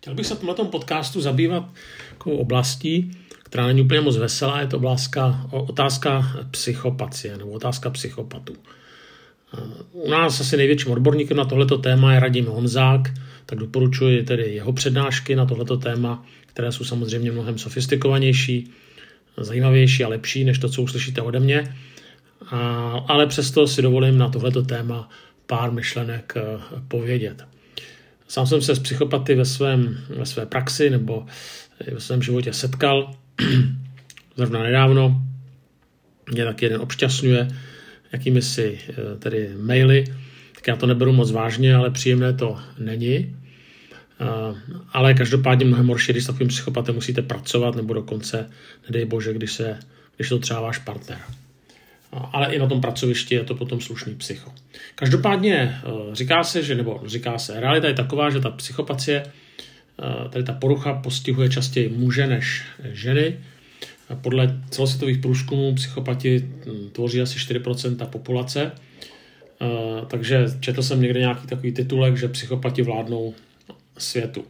Chtěl bych se na tom podcastu zabývat takovou oblastí, která není úplně moc veselá, je to otázka psychopatie nebo otázka psychopatů. U nás asi největším odborníkem na tohleto téma je Radim Honzák, tak doporučuji tedy jeho přednášky na tohleto téma, které jsou samozřejmě mnohem sofistikovanější, zajímavější a lepší než to, co uslyšíte ode mě. Ale přesto si dovolím na tohleto téma pár myšlenek povědět. Sám jsem se s psychopaty ve své praxi nebo ve svém životě setkal. Zrovna nedávno mě taky jeden obšťastňuje jakými si tedy maily, tak já to neberu moc vážně, ale příjemné to není. Ale každopádně mnohem horší, když s takovým psychopatem musíte pracovat, nebo dokonce, nedej bože, když to třeba váš partner. Ale i na tom pracovišti je to potom slušný psycho. Každopádně říká se, realita je taková, že ta psychopatie, tady ta porucha postihuje častěji muže než ženy. Podle celosvětových průzkumů psychopati tvoří asi 4% populace, takže četl jsem někde nějaký takový titulek, že psychopati vládnou světu,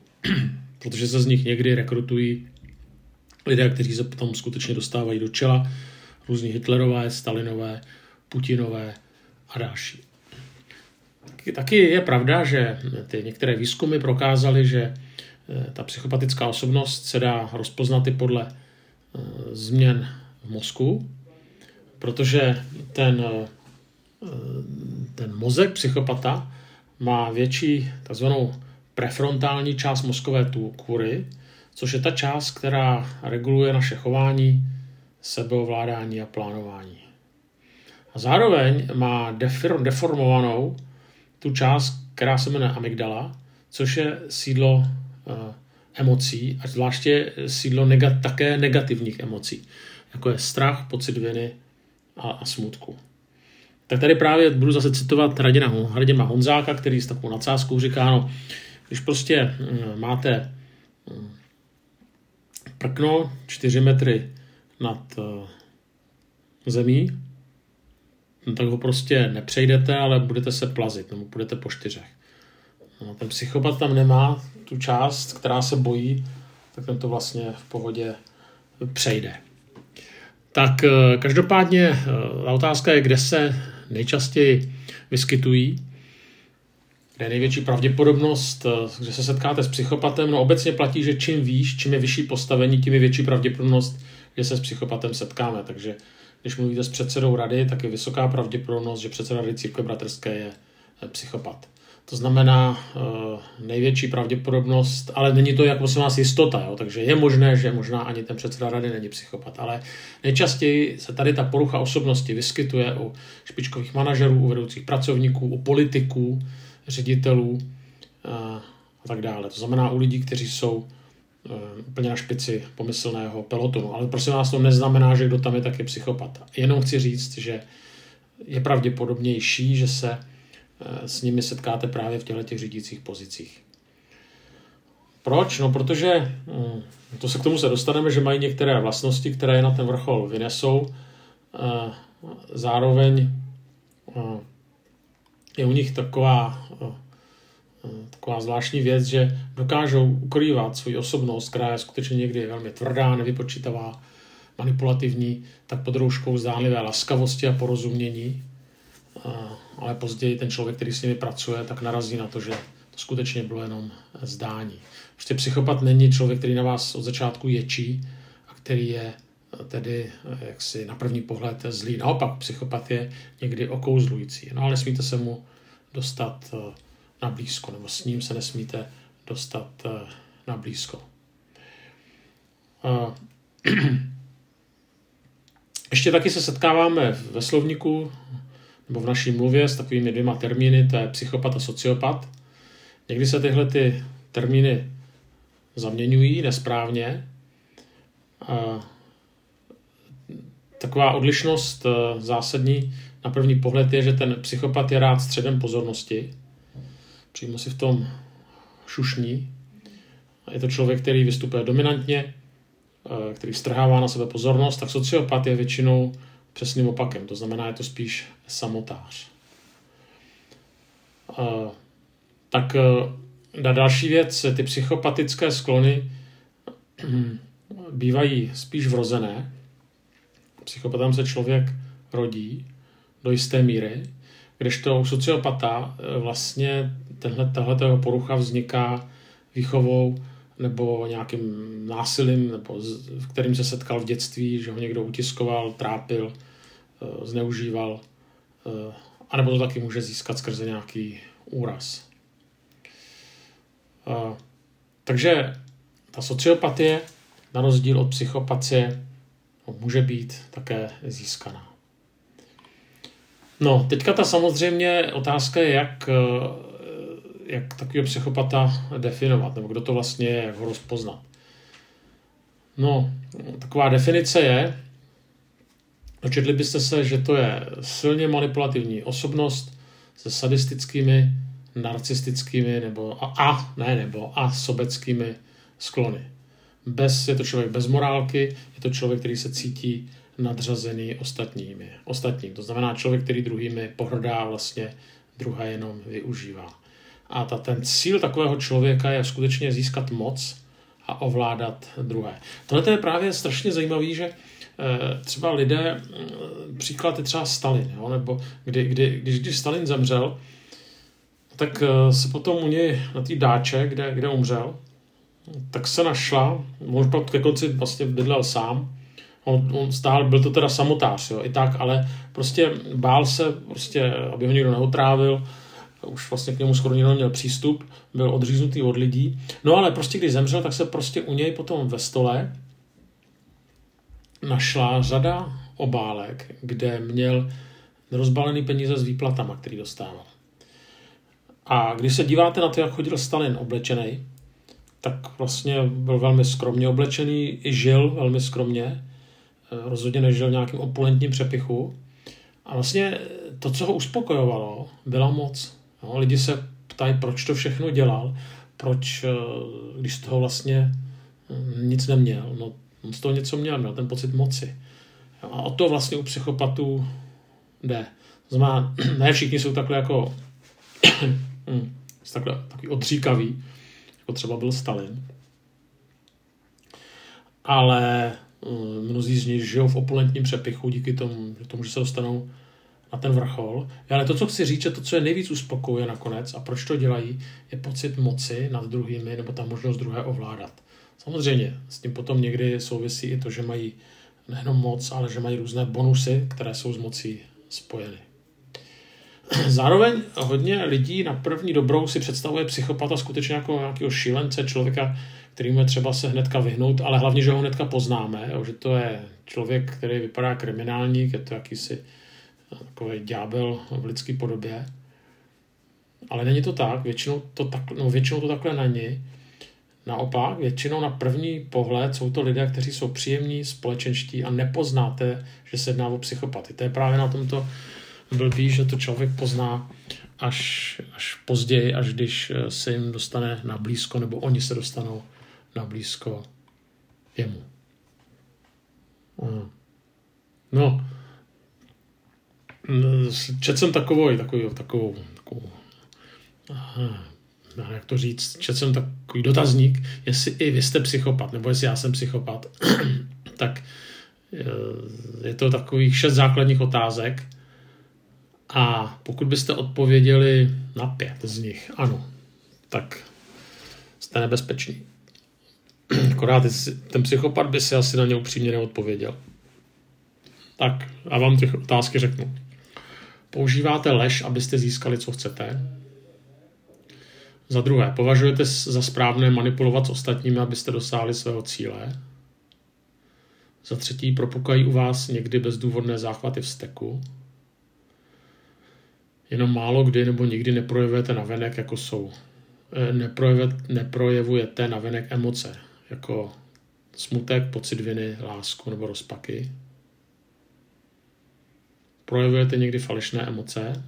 protože se z nich někdy rekrutují lidé, kteří se potom skutečně dostávají do čela, různí Hitlerové, Stalinové, Putinové a další. Taky je pravda, že ty některé výzkumy prokázaly, že ta psychopatická osobnost se dá rozpoznat i podle změn v mozku, protože ten mozek psychopata má větší takzvanou prefrontální část mozkové kůry, což je ta část, která reguluje naše chování, sebeovládání a plánování. A zároveň má deformovanou tu část, která se jmenuje amygdala, což je sídlo emocí, a zvláště sídlo také negativních emocí, jako je strach, pocit viny a smutku. Tak tady právě budu zase citovat Radima Honzáka, který s takovou nadsázkou říká, no, když prostě máte prkno 4 metry nad zemí, no, tak ho prostě nepřejdete, ale budete se plazit, nebo budete po 4. No, ten psychopat tam nemá tu část, která se bojí, tak ten to vlastně v pohodě přejde. Tak každopádně ta otázka je, kde se nejčastěji vyskytují, kde je největší pravděpodobnost, že se setkáte s psychopatem. No obecně platí, že čím je vyšší postavení, tím je větší pravděpodobnost, že se s psychopatem setkáme. Takže když mluvíte s předsedou rady, tak je vysoká pravděpodobnost, že předseda rady Církve bratrské je psychopat. To znamená největší pravděpodobnost, ale není to jako se vás jistota, jo? Takže je možné, že možná ani ten předseda rady není psychopat, ale nejčastěji se tady ta porucha osobnosti vyskytuje u špičkových manažerů, u vedoucích pracovníků, u politiků, ředitelů a tak dále. To znamená u lidí, kteří jsou úplně na špici pomyslného pelotonu. Ale prosím vás, to neznamená, že kdo tam je, tak je psychopat. Jenom chci říct, že je pravděpodobnější, že se s nimi setkáte právě v těchto řídících pozicích. Proč? No protože, to se k tomu se dostaneme, že mají některé vlastnosti, které je na ten vrchol vynesou. Zároveň je u nich taková zvláštní věc, že dokážou ukrývat svou osobnost, která je skutečně někdy velmi tvrdá, nevypočítavá, manipulativní, tak pod rouškou zdánlivé laskavosti a porozumění. Ale později ten člověk, který s nimi pracuje, tak narazí na to, že to skutečně bylo jenom zdání. Prostě psychopat není člověk, který na vás od začátku ječí a který je tedy jaksi na první pohled zlý. Naopak, psychopat je někdy okouzlující. No ale nesmíte se mu dostat na blízko, nebo s ním se nesmíte dostat na blízko. Ještě taky se setkáváme ve slovníku nebo v naší mluvě s takovými 2 termíny, to je psychopat a sociopat. Někdy se tyhle ty termíny zaměňují nesprávně. Taková odlišnost zásadní na první pohled je, že ten psychopat je rád středem pozornosti. Přímo si v tom šušní. Je to člověk, který vystupuje dominantně, který strhává na sebe pozornost, tak sociopat je většinou přesným opakem, to znamená, je to spíš samotář. Tak Na další věc, ty psychopatické sklony bývají spíš vrozené. Psychopatem se člověk rodí do jisté míry, kdežto u sociopata vlastně tato porucha vzniká výchovou nebo nějakým násilím, nebo v kterým se setkal v dětství, že ho někdo utiskoval, trápil, zneužíval, anebo to taky může získat skrze nějaký úraz. Takže ta sociopatie, na rozdíl od psychopatie, může být také získaná. No, teďka ta samozřejmě otázka je, jak takového psychopata definovat, nebo kdo to vlastně je, jak ho rozpoznat. No, taková definice je, dočetli byste se, že to je silně manipulativní osobnost se sadistickými, narcistickými nebo sobeckými sklony. Je to člověk bez morálky, je to člověk, který se cítí nadřazený ostatním. To znamená člověk, který druhými pohrdá, vlastně druhé jenom využívá. A ten cíl takového člověka je skutečně získat moc a ovládat druhé. Tohle je právě strašně zajímavé, že třeba lidé, příklad je třeba Stalin, jo? Nebo když Stalin zemřel, tak se potom u něj na té dáče, kde umřel, tak se našla, možná ke konci vlastně bydlel sám, on stál, byl to teda samotář, jo, i tak, ale prostě bál se, prostě, aby ho někdo neotrávil, už vlastně k němu skoro nikdo neměl přístup, byl odříznutý od lidí, no ale prostě když zemřel, tak se prostě u něj potom ve stole našla řada obálek, kde měl rozbalený peníze s výplatama, který dostával. A když se díváte na to, jak chodil Stalin oblečený, tak vlastně byl velmi skromně oblečený, i žil velmi skromně, rozhodně nežil v nějakém opulentním přepichu. A vlastně to, co ho uspokojovalo, byla moc. No, lidi se ptají, proč to všechno dělal, proč, když z toho vlastně nic neměl. No, on z toho něco měl ten pocit moci. A o to vlastně u psychopatů jde. To znamená, ne všichni jsou takhle jako takový odříkavý, jako třeba byl Stalin. Ale mnozí z nich žijou v opulentním přepichu díky tomu, že se dostanou na ten vrchol. Ale to, co chci říct, že to, co je nejvíc uspokojuje nakonec a proč to dělají, je pocit moci nad druhými nebo ta možnost druhé ovládat. Samozřejmě, s tím potom někdy souvisí i to, že mají nejenom moc, ale že mají různé bonusy, které jsou s mocí spojeny. Zároveň hodně lidí na první dobrou si představuje psychopata skutečně jako nějakého šílence, člověka, kterýmu je třeba se hnedka vyhnout, ale hlavně, že ho hnedka poznáme, že to je člověk, který vypadá kriminálník, je to jakýsi takový ďábel v lidské podobě. Ale není to tak, většinou to takhle není. Naopak, většinou na první pohled jsou to lidé, kteří jsou příjemní, společenští a nepoznáte, že se jedná o psychopaty. To je právě na tomto blbý, že to člověk pozná až později, až když se jim dostane na blízko, nebo oni se dostanou na blízko jemu. No, četl jsem takovou jak to říct, četl jsem takový dotazník, jestli i vy jste psychopat, nebo jestli já jsem psychopat, tak je to takových 6 základních otázek. A pokud byste odpověděli na 5 z nich, ano, tak jste nebezpeční. Akorát ten psychopat by si asi na ně upřímně neodpověděl. Tak já vám těch otázky řeknu. Používáte lež, abyste získali, co chcete? Za druhé, považujete za správné manipulovat s ostatními, abyste dosáhli svého cíle? Za třetí, propukají u vás někdy bezdůvodné záchvaty vzteku? Jenom málo kdy nebo nikdy neprojevujete navenek, jako jsou. Neprojevujete navenek emoce, jako smutek, pocit viny, lásku nebo rozpaky. Projevujete někdy falešné emoce.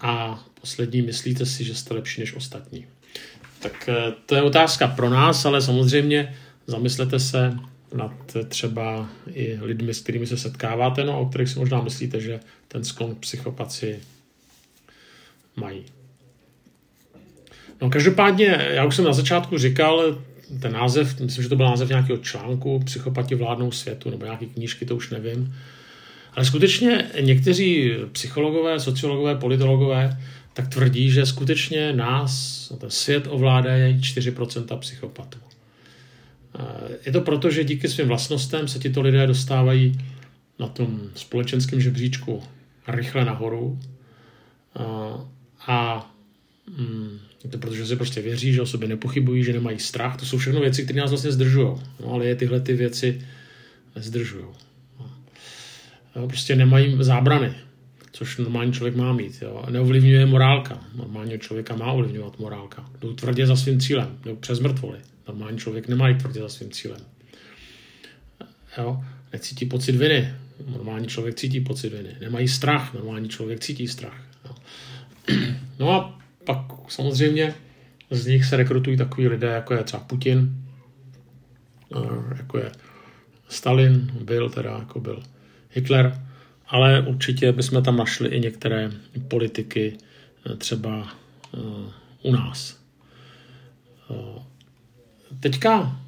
A poslední, myslíte si, že jste lepší než ostatní. Tak to je otázka pro nás, ale samozřejmě zamyslete se nad třeba i lidmi, s kterými se setkáváte, no, o kterých si možná myslíte, že ten sklon k psychopacii mají. No každopádně, já už jsem na začátku říkal, ten název, myslím, že to byl název nějakého článku, Psychopati vládnou světu, nebo nějaký knížky, to už nevím. Ale skutečně někteří psychologové, sociologové, politologové tak tvrdí, že skutečně nás, ten svět ovládají 4% psychopatů. Je to proto, že díky svým vlastnostem se tito lidé dostávají na tom společenském žebříčku rychle nahoru a protože si prostě věří, že o sobě nepochybují, že nemají strach. To jsou všechno věci, které nás vlastně zdržují. No, ale je tyhle ty věci zdržují. No, prostě nemají zábrany, což normální člověk má mít. Jo. Neovlivňuje morálka. Normálního člověka má ovlivňovat morálka. Jdou tvrdě za svým cílem. Jdou přes mrtvoly. Normální člověk nemá jít tvrdě za svým cílem. Jo. Necítí pocit viny. Normální člověk cítí pocit viny. Nemají strach. Normální člověk cítí strach. Jo. No a pak samozřejmě z nich se rekrutují takový lidé, jako je třeba Putin, jako je Stalin, byl Hitler, ale určitě bychom tam našli i některé politiky třeba u nás. Teďka,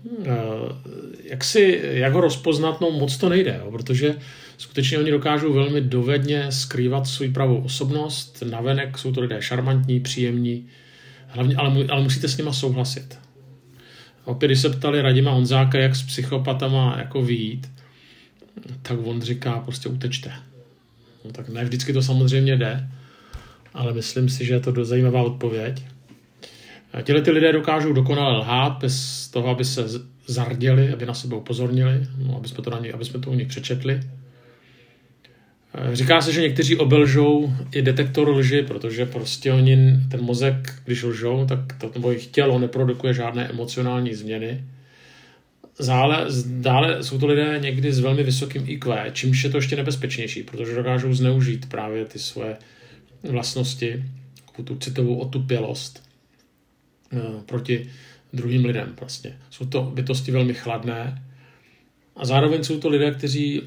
jak ho rozpoznat, no moc to nejde, jo, protože skutečně oni dokážou velmi dovedně skrývat svou pravou osobnost, navenek jsou to lidé šarmantní, příjemní, hlavně, ale musíte s nima souhlasit. Opět, když se ptali Radima Honzáka, jak s psychopatama jako vyjít, tak on říká, prostě utečte. No tak ne, vždycky to samozřejmě jde, ale myslím si, že je to zajímavá odpověď. Těhle ty lidé dokážou dokonale lhát bez toho, aby se zarděli, aby na sebe upozornili, no, aby jsme to u nich přečetli. Říká se, že někteří obelžou i detektor lži, protože prostě oni, ten mozek, když lžou, tak to, nebo jejich tělo neprodukuje žádné emocionální změny. Dále jsou to lidé někdy s velmi vysokým IQ, čímž je to ještě nebezpečnější, protože dokážou zneužít právě ty svoje vlastnosti, tu citovou otupělost proti druhým lidem. Prostě. Jsou to bytosti velmi chladné a zároveň jsou to lidé, kteří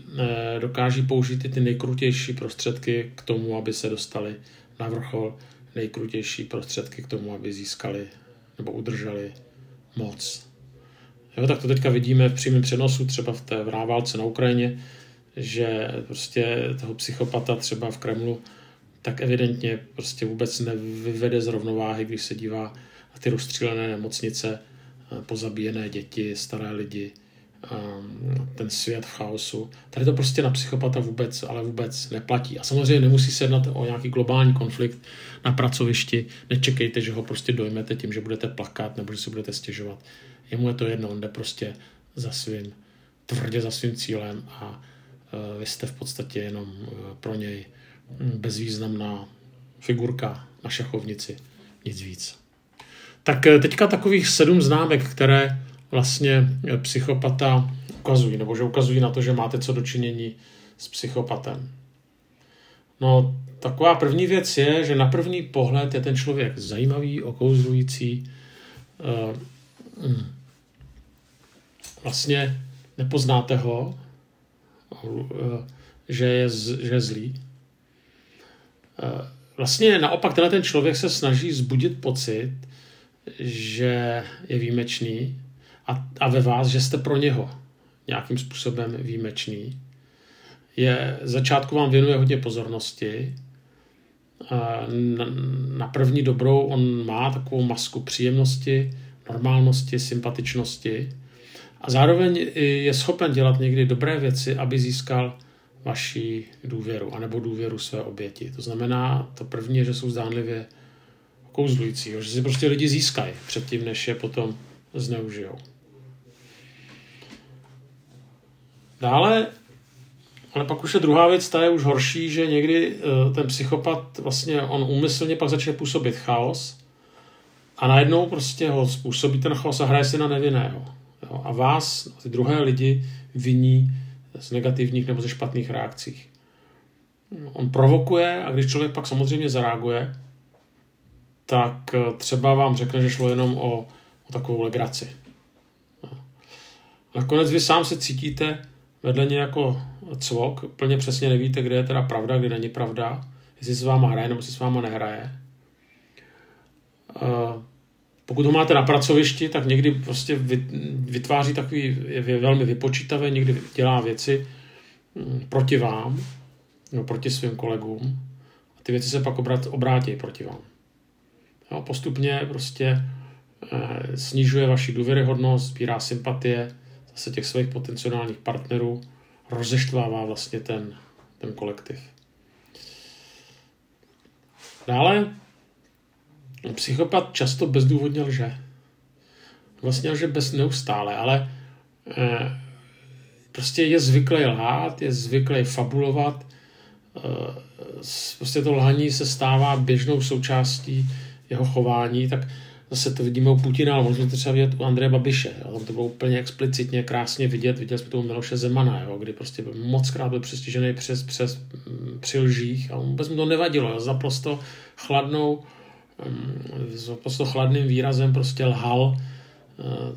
dokáží použít i ty nejkrutější prostředky k tomu, aby se dostali na vrchol, nejkrutější prostředky k tomu, aby získali nebo udrželi moc. Jo, tak to teďka vidíme v přímém přenosu, třeba v té válce na Ukrajině, že prostě toho psychopata třeba v Kremlu tak evidentně prostě vůbec nevyvede z rovnováhy, když se dívá na ty rozstřílené nemocnice, pozabíjené děti, staré lidi, ten svět v chaosu. Tady to prostě na psychopata vůbec neplatí. A samozřejmě nemusí se jednat o nějaký globální konflikt na pracovišti. Nečekejte, že ho prostě dojmete tím, že budete plakat nebo že si budete stěžovat. Jemu je to jedno, on jde prostě tvrdě za svým cílem a vy jste v podstatě jenom pro něj bezvýznamná figurka na šachovnici, nic víc. Tak teďka takových 7 známek, které vlastně psychopata ukazují, nebo že ukazují na to, že máte co dočinění s psychopatem. No, taková první věc je, že na první pohled je ten člověk zajímavý, okouzlující, vlastně nepoznáte ho, že je zlý. Vlastně naopak ten člověk se snaží vzbudit pocit, že je výjimečný a ve vás, že jste pro něho nějakým způsobem výjimečný. Začátku vám věnuje hodně pozornosti. Na první dobrou on má takovou masku příjemnosti, normálnosti, sympatičnosti a zároveň je schopen dělat někdy dobré věci, aby získal vaši důvěru anebo důvěru své oběti. To znamená, to první je, že jsou zdánlivě okouzlující, že si prostě lidi získají předtím, než je potom zneužijou. Dále, ale pak už je druhá věc, ta je už horší, že někdy ten psychopat vlastně on úmyslně pak začne působit chaos a najednou prostě ho způsobí ten chaos a hraje si na nevinného. Jo? A vás, ty druhé lidi, viní z negativních nebo ze špatných reakcích. On provokuje a když člověk pak samozřejmě zareaguje, tak třeba vám řekne, že šlo jenom o takovou legraci. Nakonec vy sám se cítíte vedle něj jako cvok, úplně přesně nevíte, kde je teda pravda, kde není pravda, jestli s váma hraje nebo si s váma nehraje. Pokud ho máte na pracovišti, tak někdy prostě vytváří takový, je velmi vypočítavé, někdy dělá věci proti vám, no proti svým kolegům. A ty věci se pak obrátí proti vám. Jo, postupně prostě snižuje vaši důvěryhodnost, sbírá sympatie zase těch svých potenciálních partnerů, rozeštvává vlastně ten kolektiv. Dále psychopat často bezdůvodně lže. Vlastně lže neustále, ale prostě je zvyklý lhát, je zvyklý fabulovat. Prostě to lhaní se stává běžnou součástí jeho chování, tak zase to vidíme u Putina, ale možná to třeba vidět u Andreje Babiše. Jo. Tam to bylo úplně explicitně, krásně vidět. Viděli jsme to u Miloše Zemana, jo, kdy prostě mockrát byl přestižený při lžích a vůbec mu to nevadilo. Jo. S naprosto chladným výrazem prostě lhal.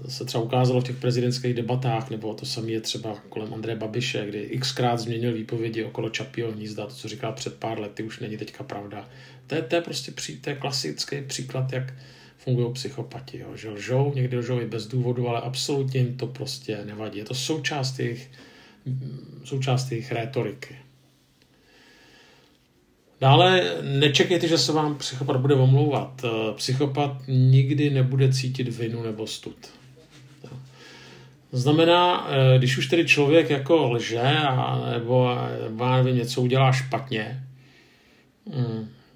Se třeba ukázalo v těch prezidentských debatách, nebo to samé je třeba kolem Andreje Babiše, kdy xkrát změnil výpovědi okolo Čapího hnízda, to, co říkal před pár lety, už není teďka pravda. To je klasický příklad, jak fungují psychopati. Jo. Že lžou, někdy lžou i bez důvodu, ale absolutně jim to prostě nevadí. Je to součást jejich rétoriky. Dále nečekejte, že se vám psychopat bude omlouvat. Psychopat nikdy nebude cítit vinu nebo stud. Znamená, když už tedy člověk jako lže nebo něco udělá špatně,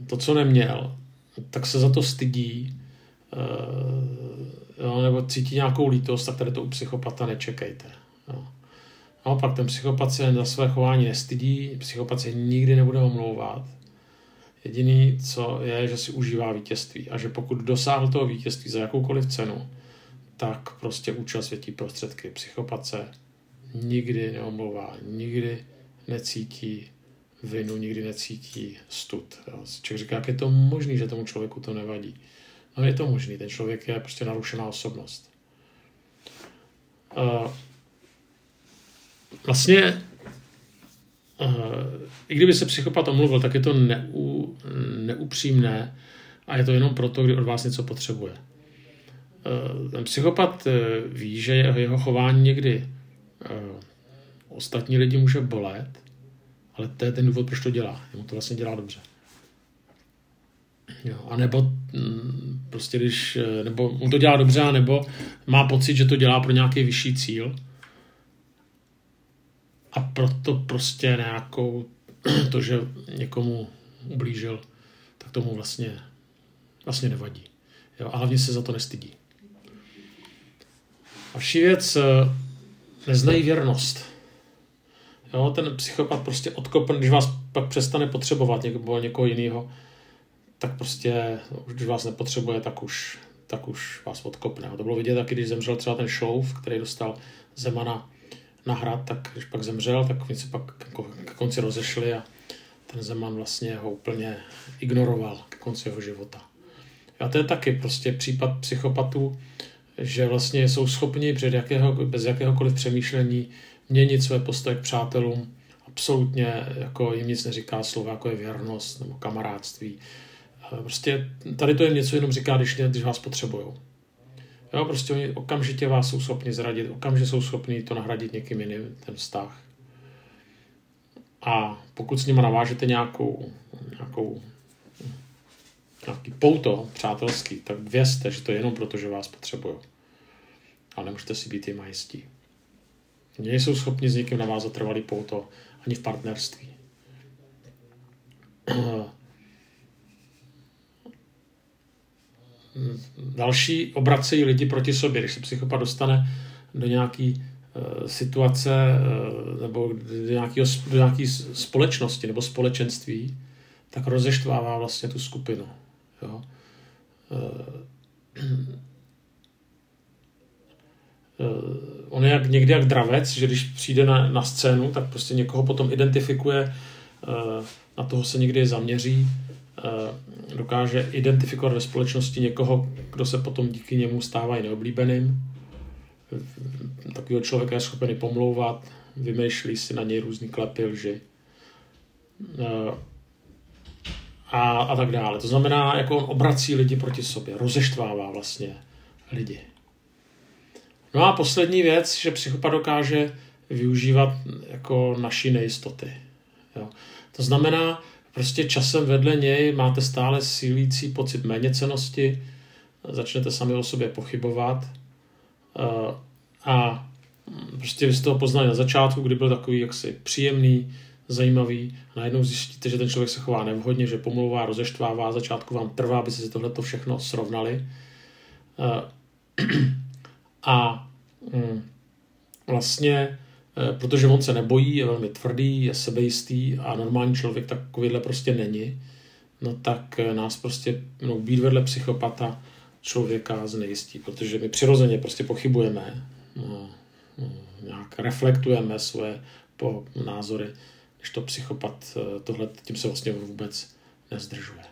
to, co neměl, tak se za to stydí nebo cítí nějakou lítost, tak tady to u psychopata nečekejte. Naopak ten psychopat se za své chování nestydí, psychopat se nikdy nebude omlouvat. Jediný, co je, že si užívá vítězství a že pokud dosáhl toho vítězství za jakoukoliv cenu, tak prostě účel světí prostředky. Psychopat se nikdy neomlouvá, nikdy necítí vinu, nikdy necítí stud. Člověk říká, jak je to možný, že tomu člověku to nevadí. No je to možný, ten člověk je prostě narušená osobnost. Vlastně i kdyby se psychopat omluvil, tak je to neupřímné a je to jenom proto, kdy od vás něco potřebuje. Ten psychopat ví, že jeho chování někdy ostatní lidi může bolet, ale to je ten důvod, proč to dělá. Jemu to vlastně dělá dobře. Jo, a nebo prostě nebo mu to dělá dobře, nebo má pocit, že to dělá pro nějaký vyšší cíl. A proto prostě nějakou to, že někomu ublížil, tak tomu vlastně nevadí. Jo? A hlavně se za to nestydí. A vší věc, neznají věrnost. Jo? Ten psychopat prostě odkopne, když vás pak přestane potřebovat někoho jiného, tak prostě, když vás nepotřebuje, tak už vás odkopne. A to bylo vidět taky, když zemřel třeba ten Šouf, který dostal Zemana na hrad, tak když pak zemřel, tak oni se pak k konci rozešli a ten Zeman vlastně ho úplně ignoroval k konci jeho života. A to je taky prostě případ psychopatů, že vlastně jsou schopni bez jakéhokoliv přemýšlení měnit své postoje k přátelům. Absolutně jako jim nic neříká slova, jako je věrnost nebo kamarádství. Prostě tady to jim něco jenom říká, když vás potřebujou. Jo, prostě oni okamžitě vás jsou schopni zradit, okamžitě jsou schopni to nahradit někým jiným, ten vztah. A pokud s nima navážete nějaký pouto přátelský, tak vězte, že to je jenom proto, že vás potřebují. Ale nemůžete si být jima jistí. Nejsou schopni s někým navázat trvalý pouto ani v partnerství. Další obracejí lidi proti sobě. Když se psychopat dostane do nějaké situace nebo do nějaké společnosti nebo společenství, tak rozeštvává vlastně tu skupinu. Jo? On je někdy jak dravec, že když přijde na scénu, tak prostě někoho potom identifikuje, na toho se někdy zaměří, dokáže identifikovat ve společnosti někoho, kdo se potom díky němu stává i neoblíbeným. Takovýho člověka je schopen pomlouvat, vymýšlí si na něj různý klepy, lži. a tak dále. To znamená, jako on obrací lidi proti sobě, rozeštvává vlastně lidi. No a poslední věc, že psychopat dokáže využívat jako naší nejistoty. Jo. To znamená, prostě časem vedle něj máte stále sílící pocit méněcenosti, začnete sami o sobě pochybovat a prostě vy jste ho poznali na začátku, kdy byl takový jaksi příjemný, zajímavý a najednou zjistíte, že ten člověk se chová nevhodně, že pomlouvá, rozeštvává, na začátku vám trvá, abyste si tohleto všechno srovnali. A vlastně, protože on se nebojí, je velmi tvrdý, je sebejistý a normální člověk takovýhle prostě není, no tak nás prostě být vedle psychopata člověka znejistí, protože my přirozeně prostě pochybujeme, nějak reflektujeme svoje názory, když to psychopat tohle, tím se vlastně vůbec nezdržuje.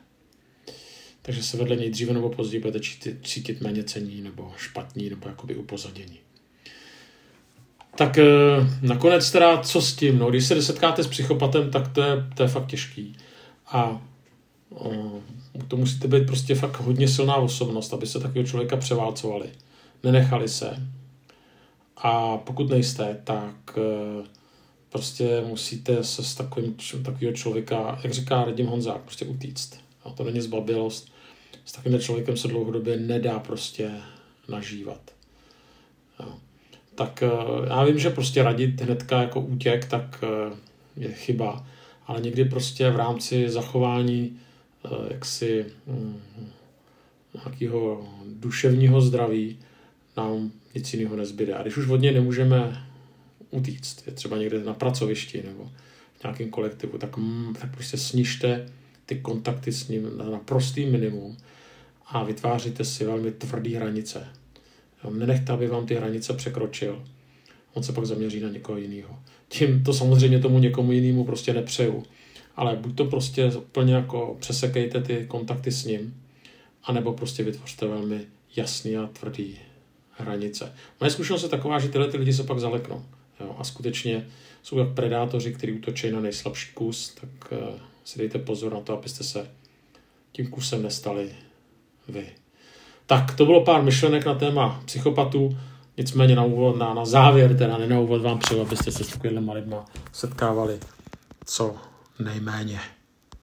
Takže se vedle něj dříve nebo později budete cítit méněcenní nebo špatní nebo jakoby upozadění. Tak nakonec teda co s tím? No, když se setkáte s psychopatem, tak to je fakt těžký. A to musíte být prostě fakt hodně silná osobnost, aby se takového člověka převálcovali. Nenechali se. A pokud nejste, tak prostě musíte se s takového člověka, jak říká Radim Honzák, prostě utíct. A to není zbabělost. S takovým člověkem se dlouhodobě nedá prostě nažívat. Jo. Tak já vím, že prostě radit hnedka jako útěk, tak je chyba. Ale někdy prostě v rámci zachování jaksi nějakého duševního zdraví nám nic jiného nezbyde. A když už od něj nemůžeme utíct, je třeba někde na pracovišti nebo v nějakém kolektivu, tak prostě snižte ty kontakty s ním na prostý minimum a vytváříte si velmi tvrdý hranice. Nenechte, aby vám ty hranice překročil. On se pak zaměří na někoho jiného. Tím to samozřejmě tomu někomu jinému prostě nepřeju. Ale buď to prostě úplně jako přesekejte ty kontakty s ním, anebo prostě vytvořte velmi jasný a tvrdý hranice. Moje zkušenost je taková, že tyhle ty lidi se pak zaleknou. Jo? A skutečně jsou jak predátoři, kteří útočí na nejslabší kus, tak si dejte pozor na to, abyste se tím kusem nestali vy. Tak to bylo pár myšlenek na téma psychopatů, nicméně na úvod, na závěr, teda ne na úvod, vám přeju, abyste se s takovými lidmi setkávali co nejméně.